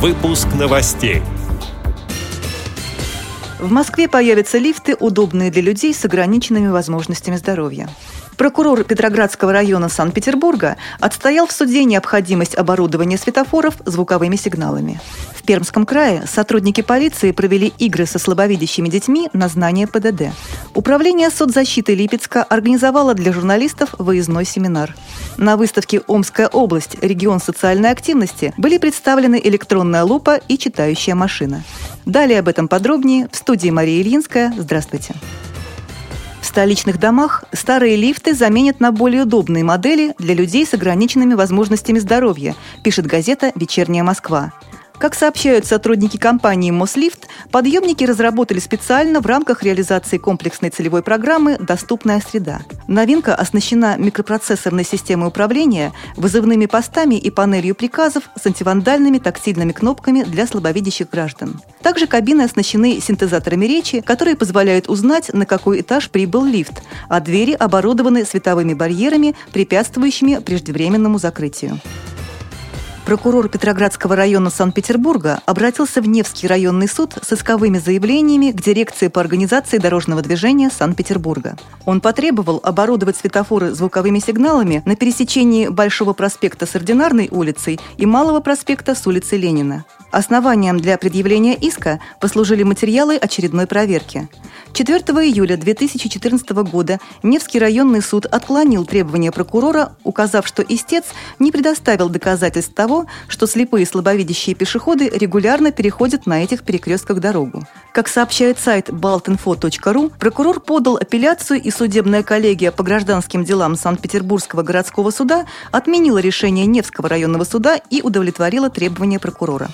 Выпуск новостей. В Москве появятся лифты, удобные для людей с ограниченными возможностями здоровья. Прокурор Петроградского района Санкт-Петербурга отстоял в суде необходимость оборудования светофоров звуковыми сигналами. В Пермском крае сотрудники полиции провели игры со слабовидящими детьми на знание ПДД. Управление соцзащиты Липецка организовало для журналистов выездной семинар. На выставке «Омская область. Регион социальной активности» были представлены электронная лупа и читающая машина. Далее об этом подробнее в студии Мария Ильинская. Здравствуйте. В столичных домах старые лифты заменят на более удобные модели для людей с ограниченными возможностями здоровья, пишет газета «Вечерняя Москва». Как сообщают сотрудники компании «Мослифт», подъемники разработали специально в рамках реализации комплексной целевой программы «Доступная среда». Новинка оснащена микропроцессорной системой управления, вызывными постами и панелью приказов с антивандальными тактильными кнопками для слабовидящих граждан. Также кабины оснащены синтезаторами речи, которые позволяют узнать, на какой этаж прибыл лифт, а двери оборудованы световыми барьерами, препятствующими преждевременному закрытию. Прокурор Петроградского района Санкт-Петербурга обратился в Невский районный суд с исковыми заявлениями к дирекции по организации дорожного движения Санкт-Петербурга. Он потребовал оборудовать светофоры звуковыми сигналами на пересечении Большого проспекта с Ординарной улицей и Малого проспекта с улицы Ленина. Основанием для предъявления иска послужили материалы очередной проверки. 4 июля 2014 года Невский районный суд отклонил требования прокурора, указав, что истец не предоставил доказательств того, что слепые и слабовидящие пешеходы регулярно переходят на этих перекрестках дорогу. Как сообщает сайт baltinfo.ru, прокурор подал апелляцию, и судебная коллегия по гражданским делам Санкт-Петербургского городского суда отменила решение Невского районного суда и удовлетворила требования прокурора.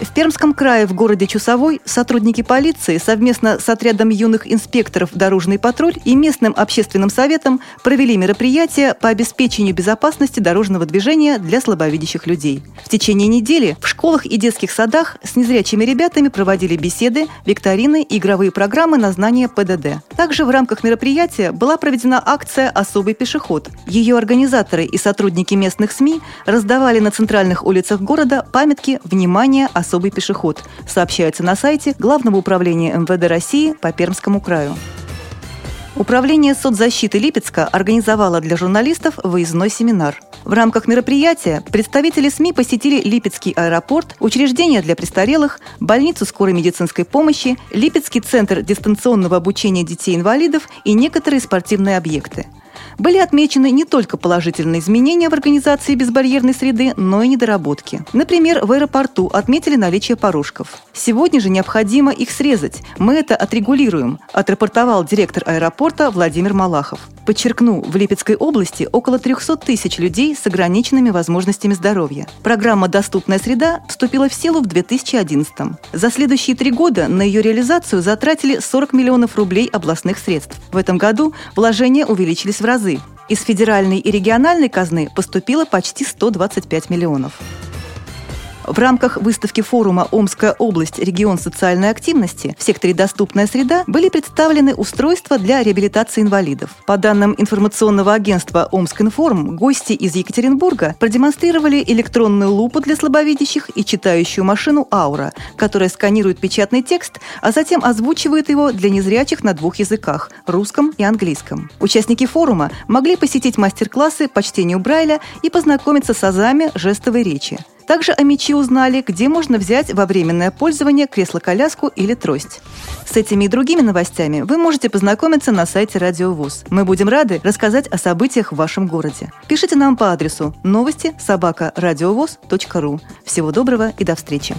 В Пермском крае в городе Чусовой сотрудники полиции совместно с отрядом юных инспекторов «Дорожный патруль» и местным общественным советом провели мероприятие по обеспечению безопасности дорожного движения для слабовидящих людей. В течение недели в школах и детских садах с незрячими ребятами проводили беседы, викторины, игровые программы на знание ПДД. Также в рамках мероприятия была проведена акция «Особый пешеход». Ее организаторы и сотрудники местных СМИ раздавали на центральных улицах города памятки «Внимание! Особый пешеход», сообщается на сайте Главного управления МВД России по Пермскому краю. Управление соцзащиты Липецка организовало для журналистов выездной семинар. В рамках мероприятия представители СМИ посетили Липецкий аэропорт, учреждения для престарелых, больницу скорой медицинской помощи, Липецкий центр дистанционного обучения детей-инвалидов и некоторые спортивные объекты. Были отмечены не только положительные изменения в организации безбарьерной среды, но и недоработки. Например, в аэропорту отметили наличие порожков. «Сегодня же необходимо их срезать. Мы это отрегулируем», – отрапортовал директор аэропорта Владимир Малахов. Подчеркну, в Липецкой области около 300 тысяч людей с ограниченными возможностями здоровья. Программа «Доступная среда» вступила в силу в 2011-м. За следующие 3 года на ее реализацию затратили 40 миллионов рублей областных средств. В этом году вложения увеличились в разы. Из федеральной и региональной казны поступило почти 125 миллионов. В рамках выставки форума «Омская область. Регион социальной активности» в секторе «Доступная среда» были представлены устройства для реабилитации инвалидов. По данным информационного агентства «Омск.Информ», гости из Екатеринбурга продемонстрировали электронную лупу для слабовидящих и читающую машину «Аура», которая сканирует печатный текст, а затем озвучивает его для незрячих на 2 языках – русском и английском. Участники форума могли посетить мастер-классы по чтению Брайля и познакомиться с азами жестовой речи. Также омичи узнали, где можно взять во временное пользование кресло-коляску или трость. С этими и другими новостями вы можете познакомиться на сайте Радио ВУЗ. Мы будем рады рассказать о событиях в вашем городе. Пишите нам по адресу новости@радиовуз.ру. Всего доброго и до встречи!